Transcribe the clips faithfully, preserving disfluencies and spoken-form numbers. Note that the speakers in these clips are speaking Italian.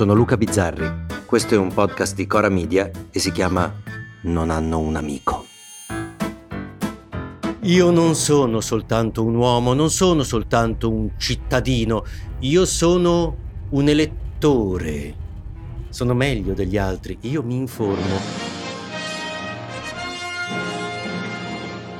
Sono Luca Bizzarri, questo è un podcast di Cora Media e si chiama Non hanno un amico. Io non sono soltanto un uomo, non sono soltanto un cittadino, io sono un elettore. Sono meglio degli altri, io mi informo.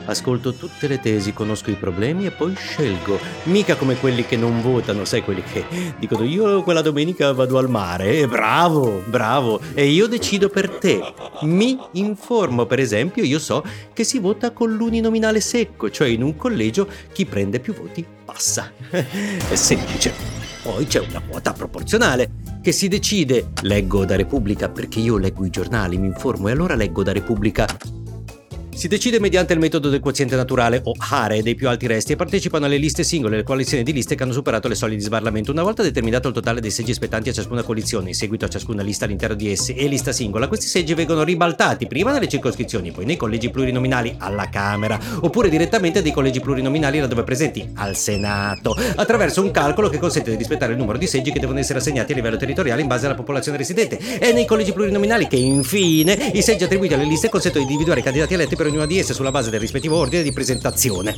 Ascolto tutte le tesi, conosco i problemi e poi scelgo. Mica come quelli che non votano, sai, quelli che dicono io quella domenica vado al mare, eh, bravo, bravo, e io decido per te. Mi informo, per esempio, io so che si vota con l'uninominale secco, cioè in un collegio chi prende più voti passa. È semplice. Poi c'è una quota proporzionale che si decide. Leggo da Repubblica perché io leggo i giornali, mi informo e allora leggo da Repubblica. Si decide mediante il metodo del quoziente naturale o aree dei più alti resti e partecipano alle liste singole le coalizioni di liste che hanno superato le soglie di sbarramento. Una volta determinato il totale dei seggi spettanti a ciascuna coalizione, in seguito a ciascuna lista all'interno di esse e lista singola, questi seggi vengono ribaltati prima nelle circoscrizioni, poi nei collegi plurinominali alla Camera, oppure direttamente dei collegi plurinominali laddove presenti al Senato, attraverso un calcolo che consente di rispettare il numero di seggi che devono essere assegnati a livello territoriale in base alla popolazione residente, e nei collegi plurinominali che infine i seggi attribuiti alle liste consentono di individuare i candidati eletti per ognuna di esse sulla base del rispettivo ordine di presentazione.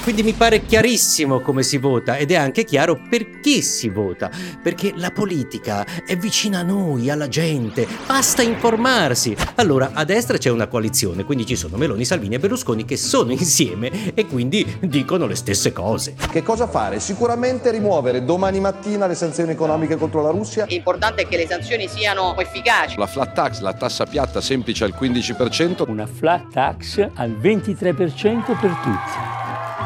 Quindi mi pare chiarissimo come si vota ed è anche chiaro per chi si vota, perché la politica è vicina a noi, alla gente, basta informarsi. Allora, a destra c'è una coalizione, quindi ci sono Meloni, Salvini e Berlusconi che sono insieme e quindi dicono le stesse cose. Che cosa fare? Sicuramente rimuovere domani mattina le sanzioni economiche contro la Russia. L'importante è che le sanzioni siano efficaci. La flat tax, la tassa piatta semplice al quindici per cento. Una flat tax al ventitré per cento per tutti.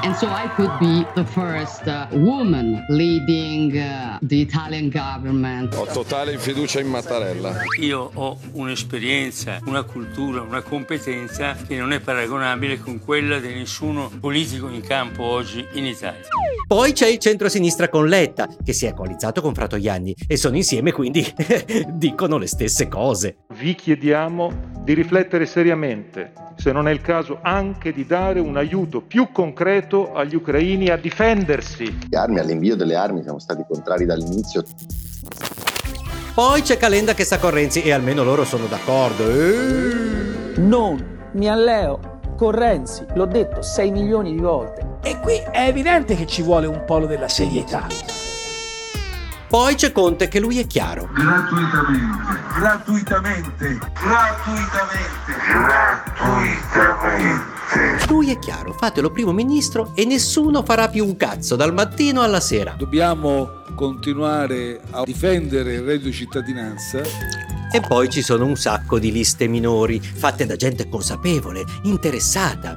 And so I could be the first uh, woman leading uh, the Italian government. Ho totale fiducia in Mattarella. Io ho un'esperienza, una cultura, una competenza che non è paragonabile con quella di nessuno politico in campo oggi in Italia. Poi c'è il centro-sinistra con Letta, che si è coalizzato con Fratoianni e sono insieme, quindi dicono le stesse cose. Vi chiediamo di riflettere seriamente, se non è il caso anche di dare un aiuto più concreto agli ucraini a difendersi. Le armi, all'invio delle armi siamo stati contrari dall'inizio. Poi c'è Calenda che sta con Renzi e almeno loro sono d'accordo. E... Non mi alleo con Renzi, l'ho detto sei milioni di volte. E qui è evidente che ci vuole un polo della serietà. Poi c'è Conte che lui è chiaro. Gratuitamente, gratuitamente, gratuitamente, gratuitamente. Lui è chiaro, fatelo primo ministro e nessuno farà più un cazzo dal mattino alla sera. Dobbiamo continuare a difendere il reddito di cittadinanza. E poi ci sono un sacco di liste minori, fatte da gente consapevole, interessata.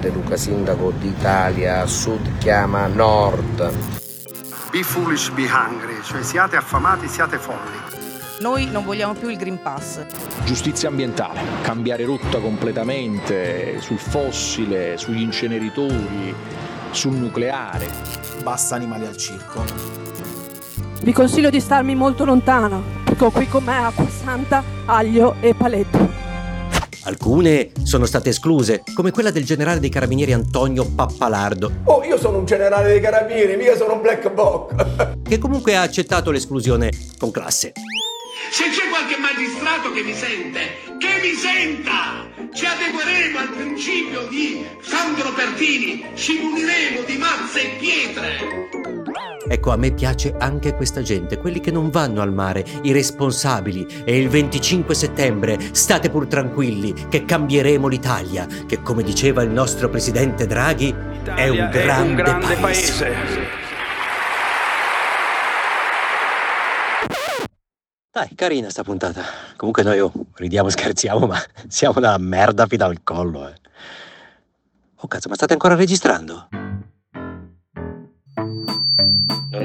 De Luca sindaco d'Italia, sud chiama nord. Be foolish, be hungry, cioè siate affamati, siate folli. Noi non vogliamo più il Green Pass. Giustizia ambientale, cambiare rotta completamente sul fossile, sugli inceneritori, sul nucleare. Basta animali al circo. Vi consiglio di starmi molto lontano, perché ho qui con me acqua santa, aglio e paletto. Alcune sono state escluse, come quella del generale dei carabinieri Antonio Pappalardo. Oh, io sono un generale dei carabinieri, mica sono un black box. Che comunque ha accettato l'esclusione con classe. Se c'è qualche magistrato che mi sente, che mi senta! Ci adegueremo al principio di Sandro Pertini, ci muniremo di mazze e pietre. Ecco, a me piace anche questa gente, quelli che non vanno al mare, i responsabili. E il venticinque settembre state pur tranquilli che cambieremo l'Italia, che come diceva il nostro presidente Draghi è un grande, è un grande paese. paese. Dai, carina sta puntata. Comunque noi oh, ridiamo, scherziamo, ma siamo una merda fino al collo. Eh. Oh cazzo, ma state ancora registrando? Non